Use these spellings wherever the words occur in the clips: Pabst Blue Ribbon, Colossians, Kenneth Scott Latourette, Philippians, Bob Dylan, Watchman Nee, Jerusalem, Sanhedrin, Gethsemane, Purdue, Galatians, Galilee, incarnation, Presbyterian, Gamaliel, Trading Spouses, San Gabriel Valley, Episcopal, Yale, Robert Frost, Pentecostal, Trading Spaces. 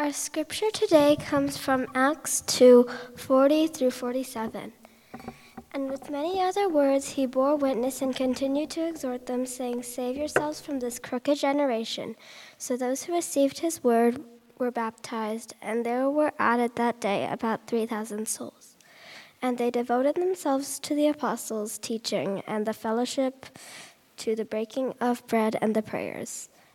Our scripture today comes from Acts 2:40 through 47. And with many other words he bore witness and continued to exhort them, saying, "Save yourselves from this crooked generation." So those who received his word were baptized, and there were added that day about 3,000 souls. And they devoted themselves to the apostles' teaching and the fellowship, to the breaking of bread and the prayers.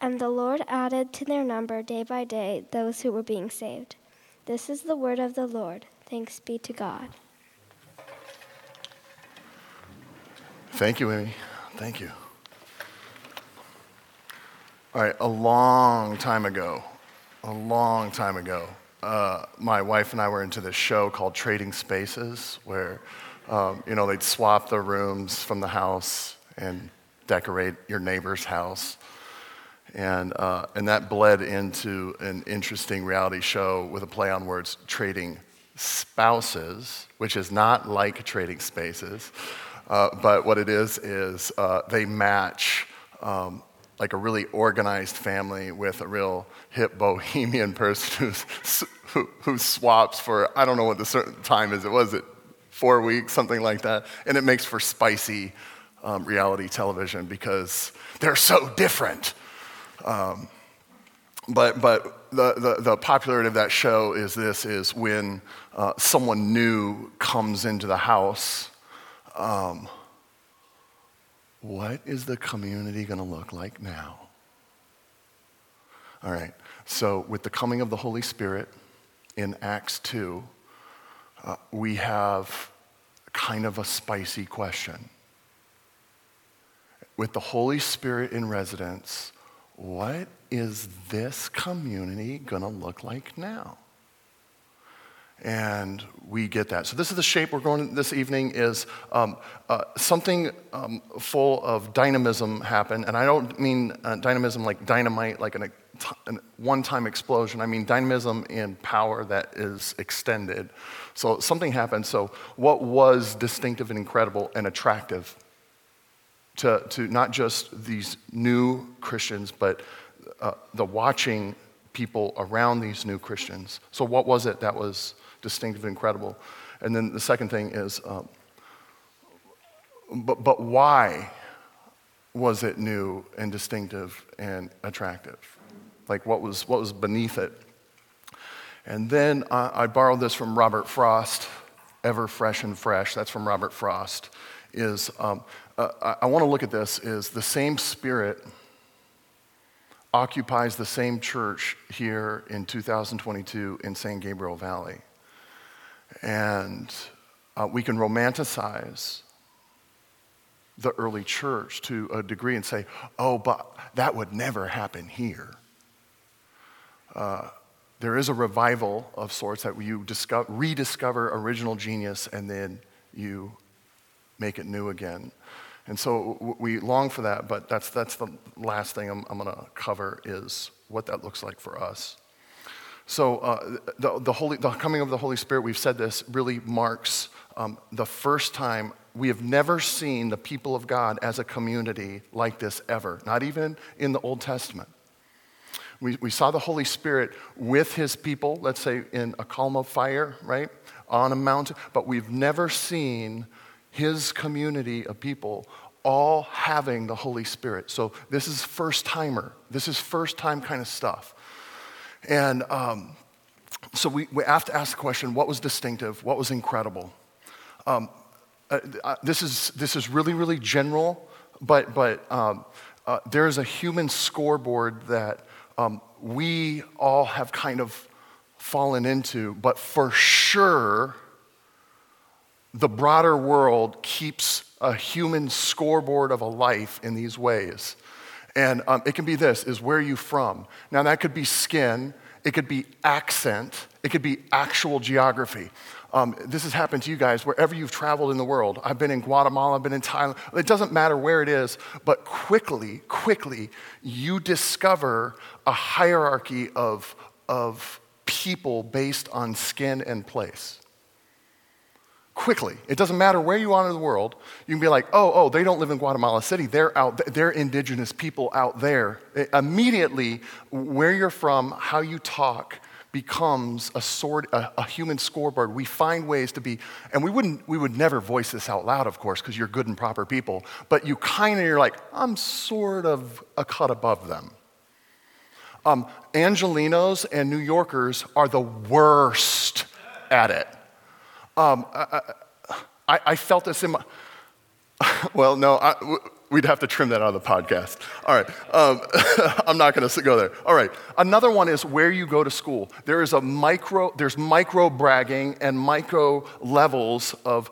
And the Lord added to their number day by day those who were being saved. This is the word of the Lord. Thanks be to God. Thank you, Amy. Thank you. All right, a long time ago, my wife and I were into this show called Trading Spaces, where, they'd swap the rooms from the house and decorate your neighbor's house. And that bled into an interesting reality show with a play on words, Trading Spouses, which is not like Trading Spaces, but what it is they match like a really organized family with a real hip bohemian person who swaps for, I don't know what the certain time is, was it 4 weeks, something like that, and it makes for spicy reality television because they're so different. But the popularity of that show is this, is when someone new comes into the house, what is the community going to look like now? All right, so with the coming of the Holy Spirit in Acts 2, we have kind of a spicy question. With the Holy Spirit in residence, what is this community gonna look like now? And we get that. So this is the shape we're going to this evening is something full of dynamism happen. And I don't mean dynamism like dynamite, like an one-time explosion. I mean dynamism in power that is extended. So something happened. So what was distinctive and incredible and attractive to not just these new Christians, but the watching people around these new Christians. So what was it that was distinctive and incredible? And then the second thing is, but why was it new and distinctive and attractive? Like what was beneath it? And then I borrowed this from Robert Frost, ever fresh and fresh. That's from Robert Frost. Is I want to look at this, is the same Spirit occupies the same church here in 2022 in San Gabriel Valley. And we can romanticize the early church to a degree and say, oh, but that would never happen here. There is a revival of sorts that you rediscover original genius and then you make it new again. And so we long for that, but that's the last thing I'm going to cover is what that looks like for us. So the coming of the Holy Spirit, we've said this, really marks the first time we have never seen the people of God as a community like this ever, not even in the Old Testament. We saw the Holy Spirit with his people, let's say in a column of fire, right, on a mountain, but we've never seen his community of people all having the Holy Spirit. So this is first-timer. This is first-time kind of stuff. And so we have to ask the question, what was distinctive? What was incredible? This is really, really general, but there is a human scoreboard that we all have kind of fallen into, but for sure, the broader world keeps a human scoreboard of a life in these ways. And it can be this, is where are you from? Now that could be skin, It could be accent. It could be actual geography. This has happened to you guys wherever you've traveled in the world. I've been in Guatemala, I've been in Thailand. It doesn't matter where it is, but quickly, you discover a hierarchy of people based on skin and place. Quickly. It doesn't matter where you are in the world. You can be like, oh, they don't live in Guatemala City. They're indigenous people out there. Immediately, where you're from, how you talk, becomes a human scoreboard. We find ways to be, and we would never voice this out loud, of course, because you're good and proper people, but you're like, I'm sort of a cut above them. Angelinos and New Yorkers are the worst at it. I felt this in my, well, no, we'd have to trim that out of the podcast. All right, I'm not going to go there. All right, another one is where you go to school. There's micro bragging and micro levels of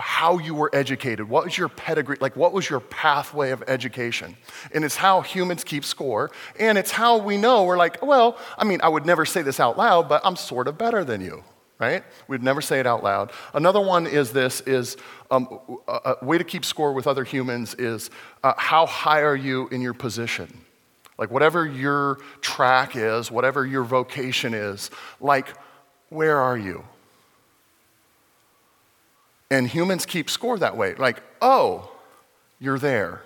how you were educated. What was your pedigree? Like, what was your pathway of education? And it's how humans keep score. And it's how we know we're like, well, I mean, I would never say this out loud, but I'm sort of better than you. Right? We'd never say it out loud. Another one is a way to keep score with other humans is how high are you in your position? Like whatever your track is, whatever your vocation is, like where are you? And humans keep score that way. Like, oh, you're there.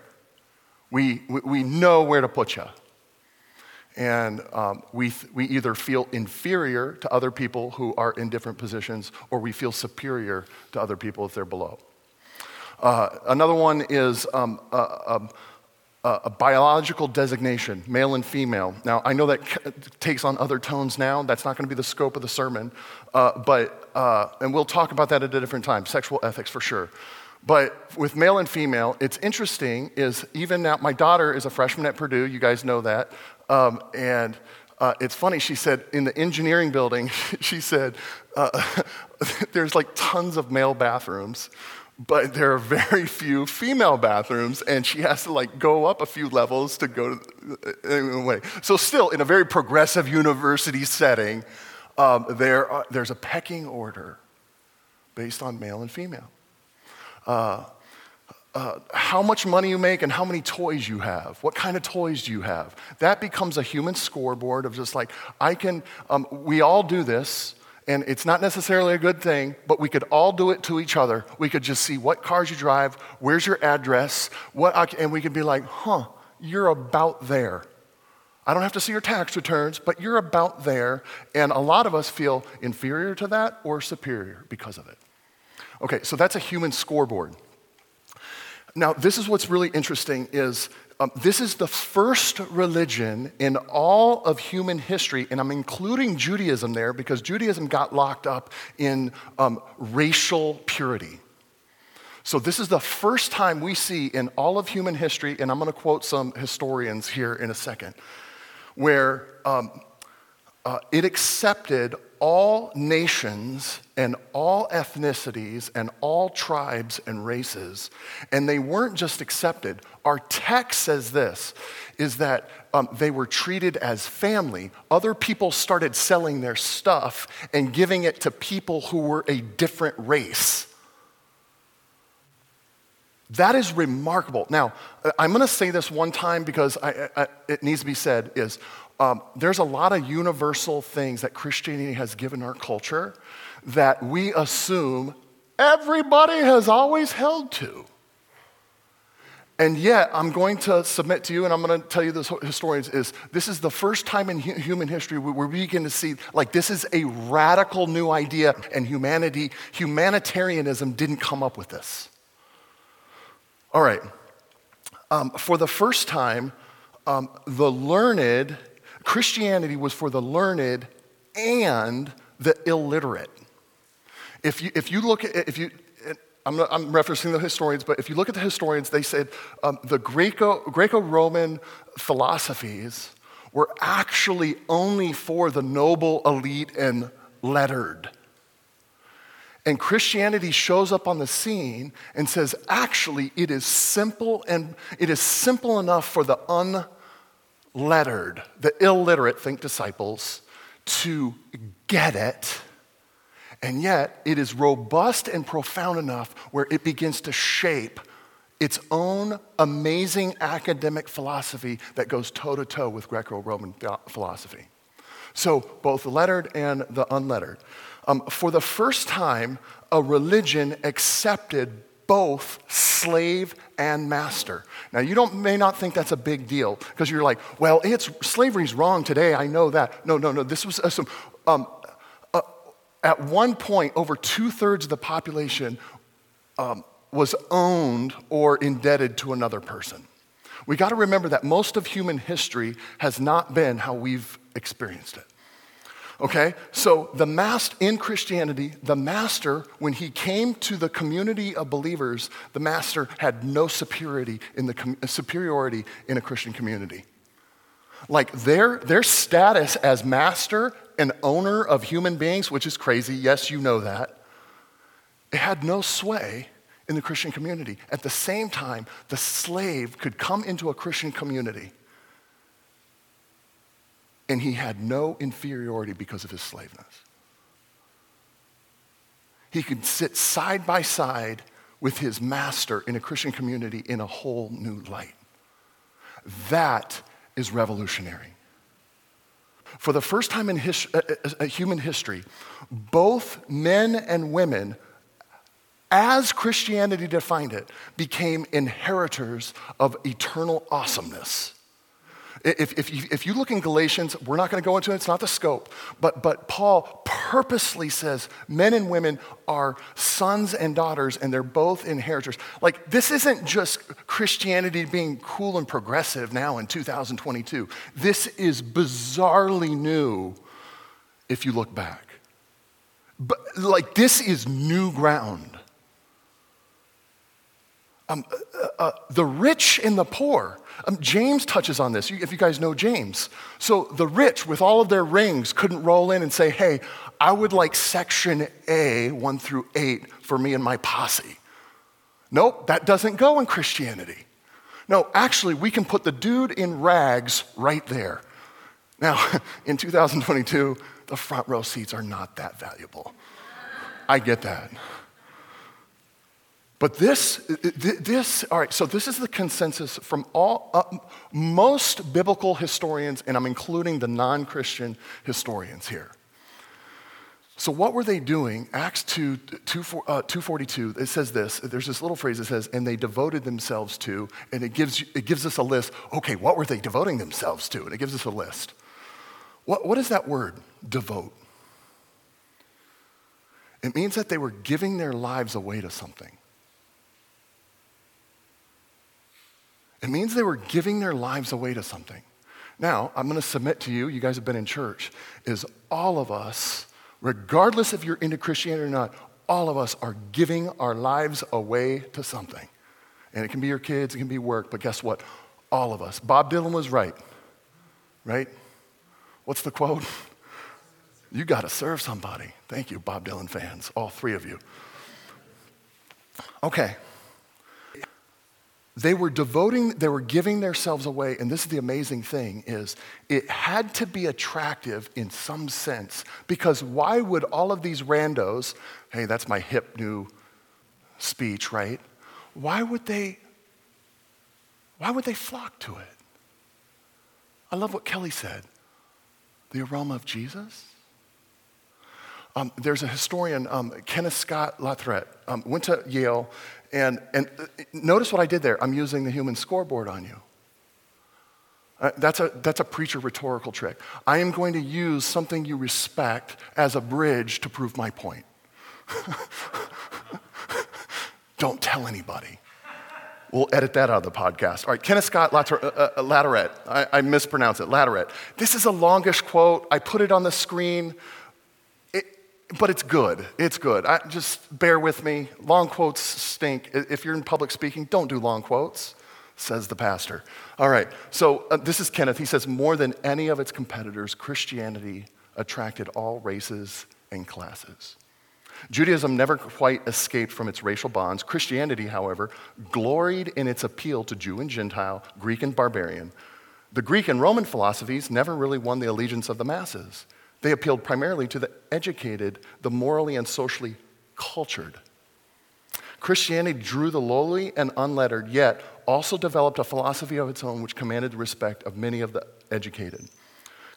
We know where to put you. And we either feel inferior to other people who are in different positions, or we feel superior to other people if they're below. Another one is a biological designation, male and female. Now, I know that takes on other tones now. That's not going to be the scope of the sermon. And we'll talk about that at a different time, sexual ethics for sure. But with male and female, it's interesting is even now, my daughter is a freshman at Purdue, you guys know that. It's funny, she said, in the engineering building, she said, there's like tons of male bathrooms, but there are very few female bathrooms, and she has to like go up a few levels to go to, anyway. So still, in a very progressive university setting, there's a pecking order based on male and female. How much money you make and how many toys you have. What kind of toys do you have? That becomes a human scoreboard of just like, we all do this, and it's not necessarily a good thing, but we could all do it to each other. We could just see what cars you drive, where's your address, and we could be like, you're about there. I don't have to see your tax returns, but you're about there. And a lot of us feel inferior to that or superior because of it. Okay, so that's a human scoreboard. Now, this is what's really interesting is this is the first religion in all of human history, and I'm including Judaism there because Judaism got locked up in racial purity. So this is the first time we see in all of human history, and I'm going to quote some historians here in a second, where it accepted all nations and all ethnicities and all tribes and races, and they weren't just accepted. Our text says this, is that they were treated as family. Other people started selling their stuff and giving it to people who were a different race. That is remarkable. Now, I'm going to say this one time because it needs to be said is, there's a lot of universal things that Christianity has given our culture that we assume everybody has always held to. And yet, I'm going to submit to you, and I'm going to tell you this, historians, is this is the first time in human history where we begin to see, like, this is a radical new idea, and humanitarianism didn't come up with this. All right. For the first time, Christianity was for the learned and the illiterate. I'm referencing the historians, but if you look at the historians, they said the Greco-Roman philosophies were actually only for the noble, elite, and lettered. And Christianity shows up on the scene and says, actually, it is simple enough for the unlettered, the illiterate, think disciples, to get it, and yet it is robust and profound enough where it begins to shape its own amazing academic philosophy that goes toe-to-toe with Greco-Roman philosophy. So both the lettered and the unlettered. For the first time, a religion accepted both slave and master. Now, you may not think that's a big deal because you're like, well, slavery's wrong today, I know that. No, this was at one point, over 2/3 of the population was owned or indebted to another person. We got to remember that most of human history has not been how we've experienced it. Okay, so in Christianity, the master, when he came to the community of believers, the master had no superiority in a Christian community. Like their status as master and owner of human beings, which is crazy, yes, you know that, it had no sway in the Christian community. At the same time, the slave could come into a Christian community and he had no inferiority because of his slaveness. He could sit side by side with his master in a Christian community in a whole new light. That is revolutionary. For the first time in human history, both men and women, as Christianity defined it, became inheritors of eternal awesomeness. If you look in Galatians, we're not going to go into it, it's not the scope, but Paul purposely says men and women are sons and daughters and they're both inheritors. Like, this isn't just Christianity being cool and progressive now in 2022. This is bizarrely new if you look back. But, like, this is new ground. The rich and the poor. James touches on this, if you guys know James. So the rich with all of their rings couldn't roll in and say, hey, I would like section A, 1-8 for me and my posse. Nope, that doesn't go in Christianity. No, actually, we can put the dude in rags right there. Now, in 2022, the front row seats are not that valuable. I get that. But all right, so this is the consensus from most biblical historians, and I'm including the non-Christian historians here. So what were they doing? Acts 2:42, it says this, there's this little phrase that says, and they devoted themselves to, and it gives us a list. Okay, what were they devoting themselves to? And it gives us a list. What is that word, devote? It means that they were giving their lives away to something. It means they were giving their lives away to something. Now, I'm gonna submit to you, you guys have been in church, is all of us, regardless if you're into Christianity or not, all of us are giving our lives away to something. And it can be your kids, it can be work, but guess what? All of us. Bob Dylan was right? What's the quote? You gotta serve somebody. Thank you, Bob Dylan fans, all three of you. Okay. They were giving themselves away, and this is the amazing thing, is it had to be attractive in some sense, because why would all of these randos, hey, that's my hip new speech, right? Why would they flock to it? I love what Kelly said, the aroma of Jesus. There's a historian, Kenneth Scott Latourette, went to Yale, and notice what I did there. I'm using the human scoreboard on you. That's a preacher rhetorical trick. I am going to use something you respect as a bridge to prove my point. Don't tell anybody. We'll edit that out of the podcast. All right, Kenneth Scott Latourette. I mispronounce it, Latourette. This is a longish quote. I put it on the screen. But it's good, it's good. Just bear with me, long quotes stink. If you're in public speaking, don't do long quotes, says the pastor. All right, so this is Kenneth. He says, more than any of its competitors, Christianity attracted all races and classes. Judaism never quite escaped from its racial bonds. Christianity, however, gloried in its appeal to Jew and Gentile, Greek and barbarian. The Greek and Roman philosophies never really won the allegiance of the masses. They appealed primarily to the educated, the morally and socially cultured. Christianity drew the lowly and unlettered, yet also developed a philosophy of its own which commanded the respect of many of the educated.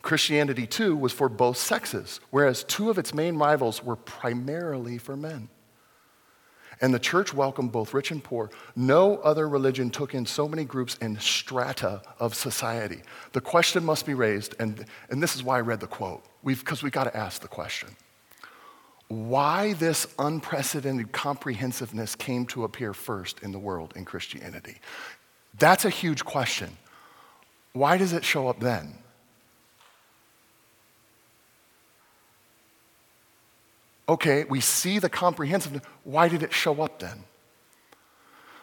Christianity, too, was for both sexes, whereas two of its main rivals were primarily for men. And the church welcomed both rich and poor. No other religion took in so many groups and strata of society. The question must be raised, and this is why I read the quote, because we've got to ask the question. Why this unprecedented comprehensiveness came to appear first in the world in Christianity? That's a huge question. Why does it show up then? Okay, we see the comprehensiveness. Why did it show up then?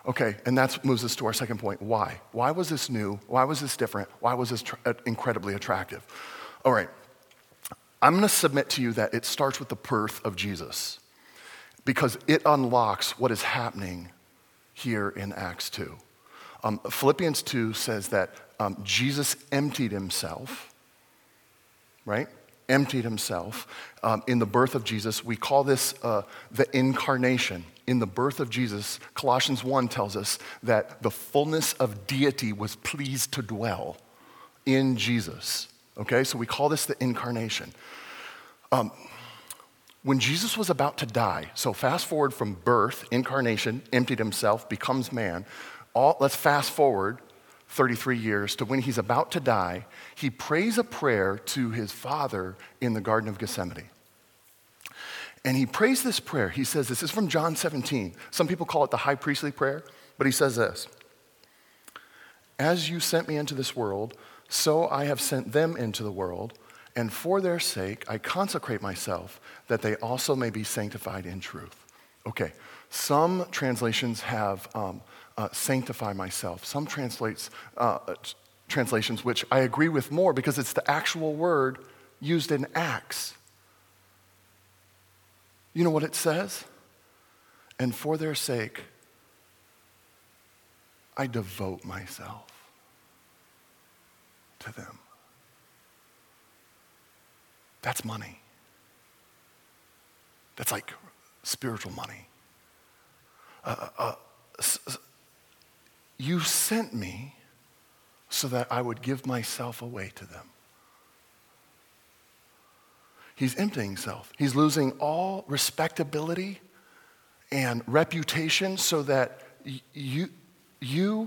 Okay, and that moves us to our second point. Why? Why was this new? Why was this different? Why was this incredibly attractive? All right. I'm going to submit to you that it starts with the birth of Jesus because it unlocks what is happening here in Acts 2. Philippians 2 says that Jesus emptied himself, right? Emptied himself in the birth of Jesus. We call this the incarnation. In the birth of Jesus, Colossians 1 tells us that the fullness of deity was pleased to dwell in Jesus. Okay, so we call this the incarnation. When Jesus was about to die, so fast forward from birth, incarnation, emptied himself, becomes man. Let's fast forward 33 years to when he's about to die. He prays a prayer to his Father in the Garden of Gethsemane. And he prays this prayer. He says, this is from John 17. Some people call it the high priestly prayer, but he says this. As you sent me into this world, so I have sent them into the world, and for their sake I consecrate myself, that they also may be sanctified in truth. Okay, some translations have sanctify myself. Some translations, which I agree with more because it's the actual word used in Acts. You know what it says? And for their sake, I devote myself to them. That's money. That's like spiritual money. You sent me so that I would give myself away to them. He's emptying himself. He's losing all respectability and reputation so that you,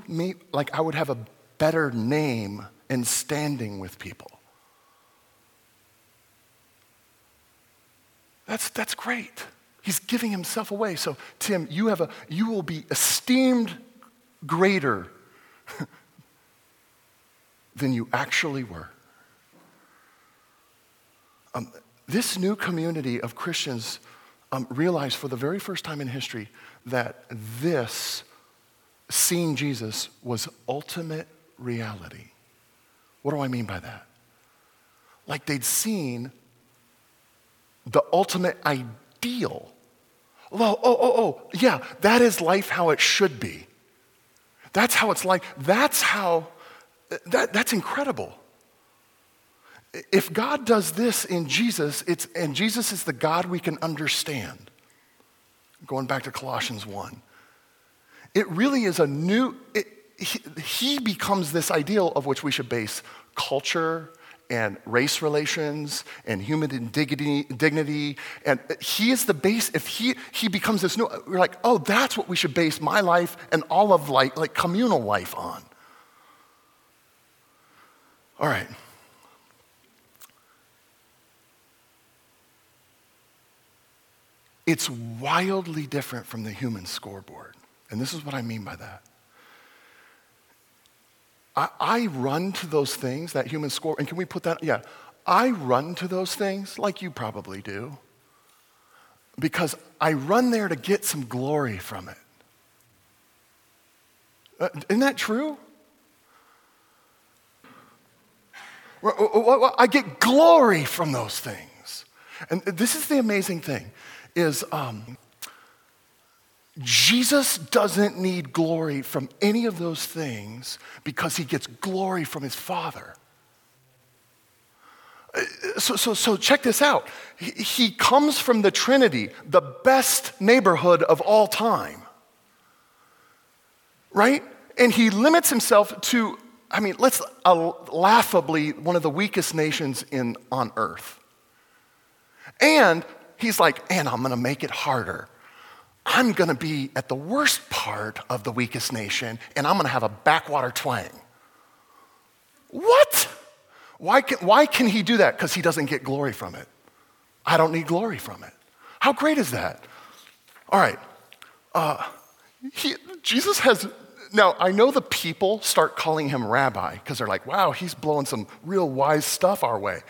me, like I would have a better name and standing with people. That's great. He's giving himself away. So Tim, you will be esteemed greater than you actually were. This new community of Christians realized for the very first time in history that this, seeing Jesus, was ultimate reality. What do I mean by that? Like they'd seen the ultimate ideal. Yeah, that is life how it should be. That's how it's like. That's incredible. If God does this in Jesus, and Jesus is the God we can understand. Going back to Colossians 1. It really is a new... He becomes this ideal of which we should base culture and race relations and human dignity. And he is the base. If he becomes this new, we're like, oh, that's what we should base my life and all of life, like communal life on. All right. It's wildly different from the human scoreboard. And this is what I mean by that. I run to those things, that human score, and can we put that, yeah. I run to those things like you probably do because I run there to get some glory from it. Isn't that true? I get glory from those things. And this is the amazing thing, is Jesus doesn't need glory from any of those things because he gets glory from his Father. So check this out. He comes from the Trinity, the best neighborhood of all time, right? And he limits himself to, I mean, let's laughably one of the weakest nations on earth. And he's like, and I'm gonna make it harder. I'm gonna be at the worst part of the weakest nation, and I'm gonna have a backwater twang. What? Why can he do that? Because he doesn't get glory from it. I don't need glory from it. How great is that? All right. Jesus has, now I know the people start calling him rabbi because they're like, wow, he's blowing some real wise stuff our way.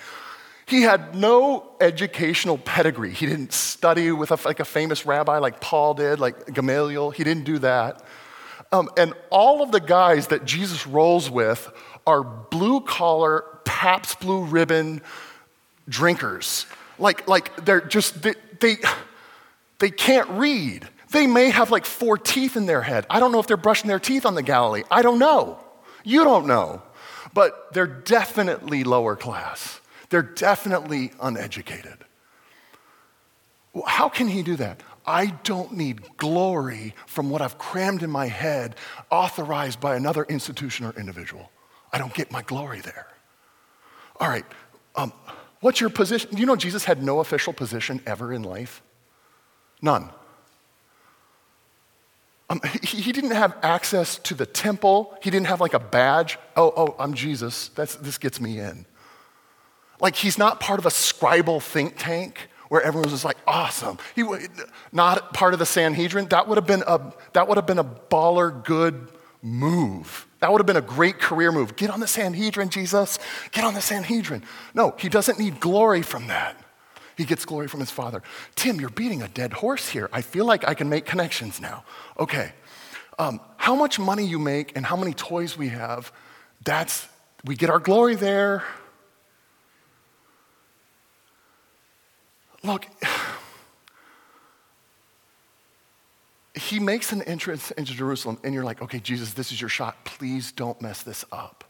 He had no educational pedigree. He didn't study with a famous rabbi like Paul did, like Gamaliel. He didn't do that. And all of the guys that Jesus rolls with are blue-collar, Pabst Blue Ribbon drinkers. Like they're just, they can't read. They may have like 4 teeth in their head. I don't know if they're brushing their teeth on the Galilee. I don't know. You don't know. But they're definitely lower class. They're definitely uneducated. How can he do that? I don't need glory from what I've crammed in my head, authorized by another institution or individual. I don't get my glory there. All right, what's your position? Do you know Jesus had no official position ever in life? None. He didn't have access to the temple. He didn't have like a badge. Oh, I'm Jesus. This gets me in. Like he's not part of a scribal think tank where everyone was just like, awesome. He not part of the Sanhedrin. That would have been a baller good move. That would have been a great career move. Get on the Sanhedrin, Jesus. Get on the Sanhedrin. No, he doesn't need glory from that. He gets glory from his Father. Tim, you're beating a dead horse here. I feel like I can make connections now. Okay, how much money you make and how many toys we have, we get our glory there. Look, he makes an entrance into Jerusalem, and you're like, okay, Jesus, this is your shot. Please don't mess this up.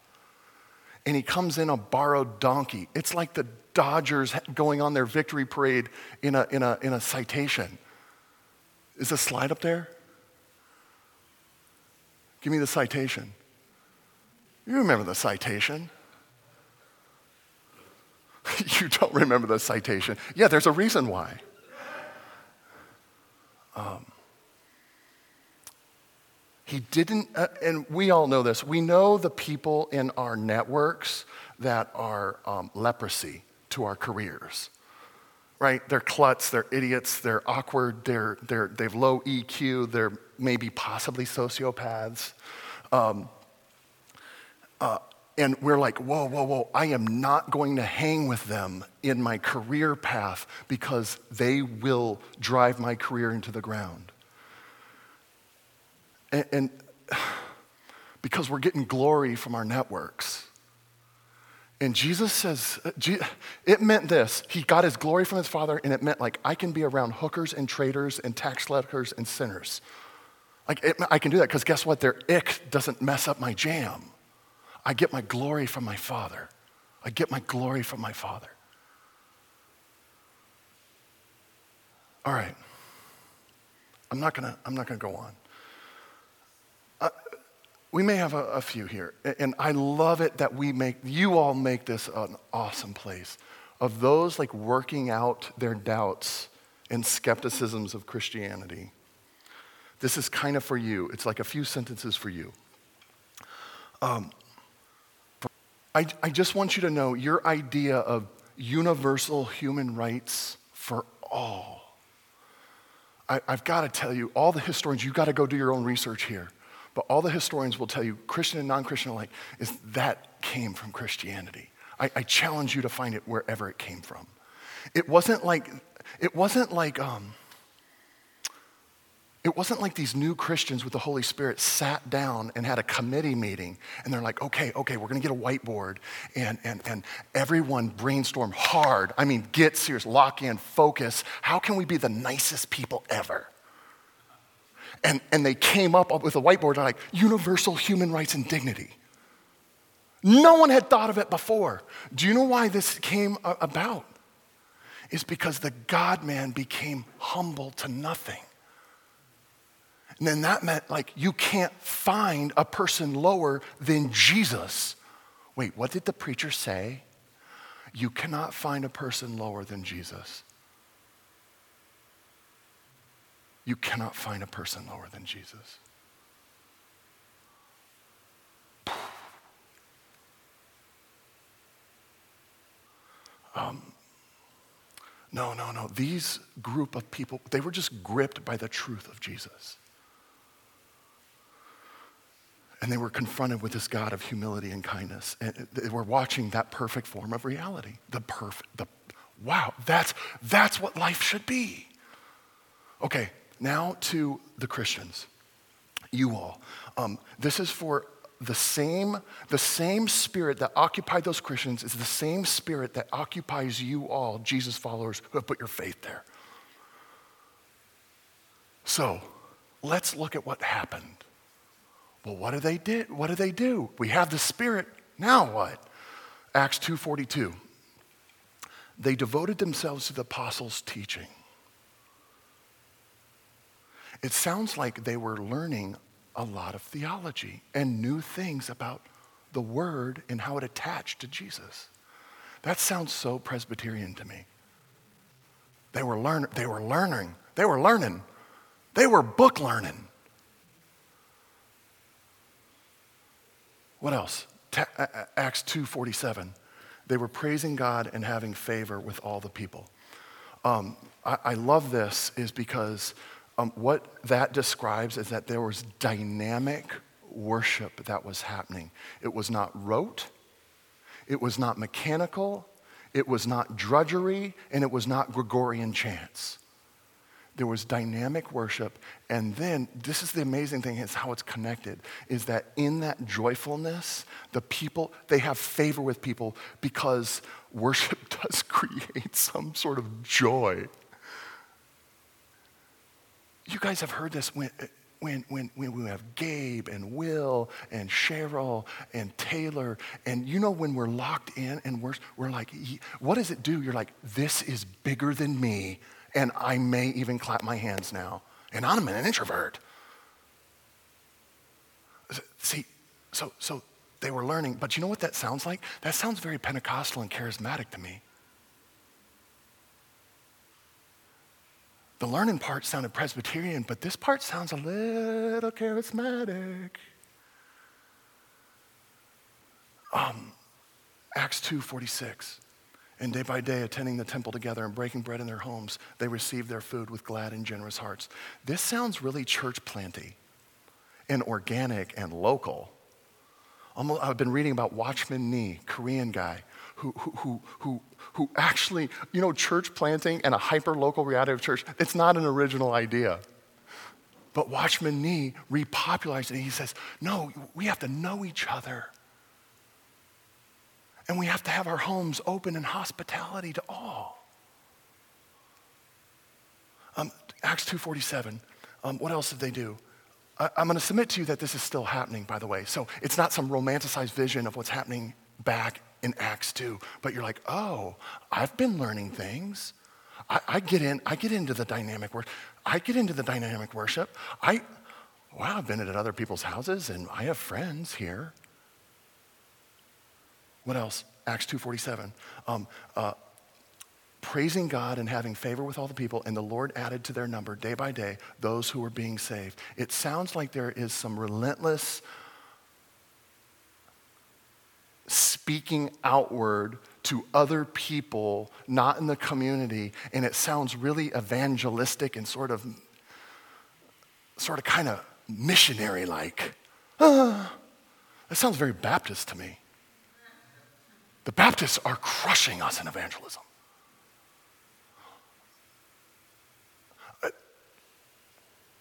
And he comes in a borrowed donkey. It's like the Dodgers going on their victory parade in a citation. Is the slide up there? Give me the citation. You remember the citation. You don't remember the citation. Yeah, there's a reason why. He didn't, and we all know this. We know the people in our networks that are leprosy to our careers, right? They're klutz, they're idiots, they're awkward, they've low EQ, they're maybe possibly sociopaths. And we're like, whoa, I am not going to hang with them in my career path because they will drive my career into the ground. And because we're getting glory from our networks. And Jesus says, it meant this. He got his glory from his Father, and it meant like, I can be around hookers and traders and tax collectors and sinners. Like, I can do that because guess what? Their ick doesn't mess up my jam. I get my glory from my Father. I get my glory from my Father. All right. I'm not gonna go on. We may have a few here, and I love it that you all make this an awesome place of those like working out their doubts and skepticisms of Christianity. This is kind of for you. It's like a few sentences for you. I just want you to know your idea of universal human rights for all. I've got to tell you, all the historians, you've got to go do your own research here. But all the historians will tell you, Christian and non-Christian alike, is that came from Christianity. I challenge you to find it wherever it came from. It wasn't like these new Christians with the Holy Spirit sat down and had a committee meeting, and they're like, okay, we're gonna get a whiteboard, and everyone brainstorm hard. I mean, get serious, lock in, focus. How can we be the nicest people ever? And they came up with a whiteboard like universal human rights and dignity. No one had thought of it before. Do you know why this came about? It's because the God-man became humble to nothing. And then that meant, like, you can't find a person lower than Jesus. Wait, what did the preacher say? You cannot find a person lower than Jesus. You cannot find a person lower than Jesus. No. These group of people, they were just gripped by the truth of Jesus. And they were confronted with this God of humility and kindness. And they were watching that perfect form of reality. That's what life should be. Okay, now to the Christians, you all. This is for the same spirit that occupied those Christians is the same spirit that occupies you all, Jesus followers who have put your faith there. So let's look at what happened. Well, what do they do? We have the Spirit, now what? Acts 2:42. They devoted themselves to the apostles' teaching. It sounds like they were learning a lot of theology and new things about the word and how it attached to Jesus. That sounds so Presbyterian to me. They were learning. They were book learning. What else? Acts 2:47. They were praising God and having favor with all the people. I love this is because what that describes is that there was dynamic worship that was happening. It was not rote. It was not mechanical. It was not drudgery. And it was not Gregorian chants. There was dynamic worship, and then this is the amazing thing is how it's connected, is that in that joyfulness, the people, they have favor with people because worship does create some sort of joy. You guys have heard this when we have Gabe and Will and Cheryl and Taylor, and you know when we're locked in and we're like, what does it do? You're like, this is bigger than me. And I may even clap my hands now. And I'm an introvert. See, so they were learning. But you know what that sounds like? That sounds very Pentecostal and charismatic to me. The learning part sounded Presbyterian, but this part sounds a little charismatic. Acts 2:46. And day by day, attending the temple together and breaking bread in their homes, they received their food with glad and generous hearts. This sounds really church planty and organic and local. I've been reading about Watchman Nee, Korean guy, who actually, you know, church planting and a hyper-local reality of church, it's not an original idea. But Watchman Nee repopularized it, and he says, no, we have to know each other. And we have to have our homes open in hospitality to all. Acts 2:47, what else did they do? I'm going to submit to you that this is still happening, by the way. So it's not some romanticized vision of what's happening back in Acts 2. But you're like, oh, I've been learning things. I get into the dynamic worship. I've been at other people's houses, and I have friends here. What else? Acts 2:47. Praising God and having favor with all the people, and the Lord added to their number day by day those who were being saved. It sounds like there is some relentless speaking outward to other people, not in the community, and it sounds really evangelistic and sort of kind of missionary-like. That sounds very Baptist to me. The Baptists are crushing us in evangelism.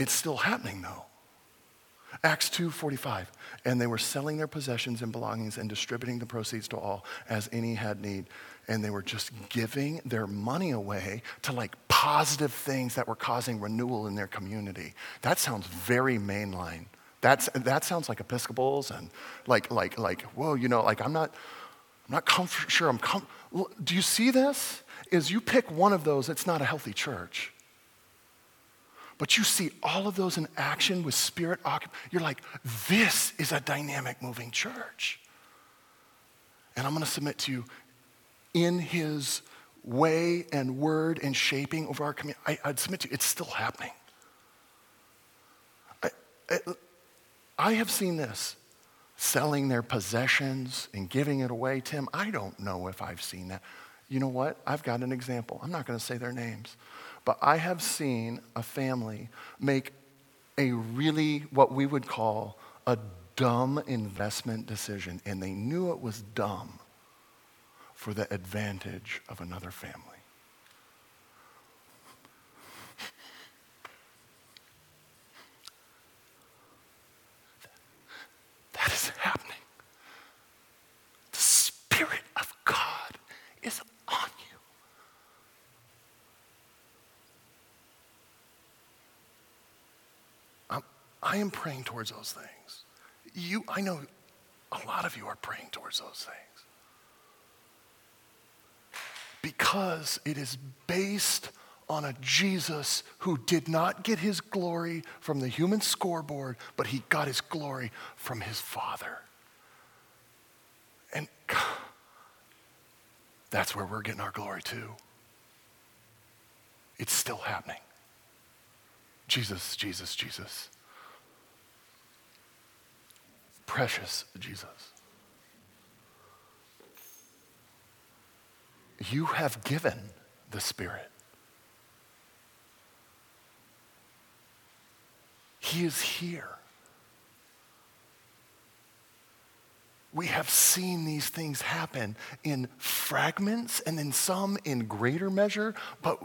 It's still happening, though. Acts 2:45, and they were selling their possessions and belongings and distributing the proceeds to all as any had need. And they were just giving their money away to, like, positive things that were causing renewal in their community. That sounds very mainline, That sounds like Episcopals and like whoa, you know, like I'm not sure. Do you see this? As you pick one of those, it's not a healthy church. But you see all of those in action with spirit occupied. You're like, this is a dynamic moving church. And I'm going to submit to you, in his way and word and shaping over our community, I'd submit to you, it's still happening. I have seen this, selling their possessions and giving it away. Tim, I don't know if I've seen that. You know what? I've got an example. I'm not going to say their names. But I have seen a family make a really, what we would call, a dumb investment decision. And they knew it was dumb for the advantage of another family. That is happening. The Spirit of God is on you. I am praying towards those things. I know a lot of you are praying towards those things. Because it is based on a Jesus who did not get his glory from the human scoreboard, but he got his glory from his Father. And that's where we're getting our glory too. It's still happening. Jesus, Jesus, Jesus. Precious Jesus. You have given the Spirit. He is here. We have seen these things happen in fragments and in some in greater measure, but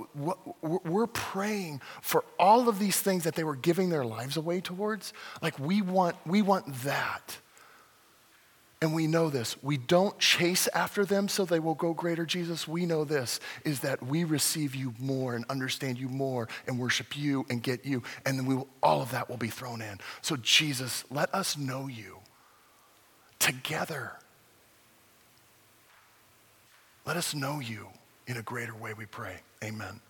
we're praying for all of these things that they were giving their lives away towards. Like we want that. And we know this. We don't chase after them so they will go greater, Jesus. We know this, is that we receive you more and understand you more and worship you and get you, and then all of that will be thrown in. So Jesus, let us know you together. Let us know you in a greater way, we pray. Amen.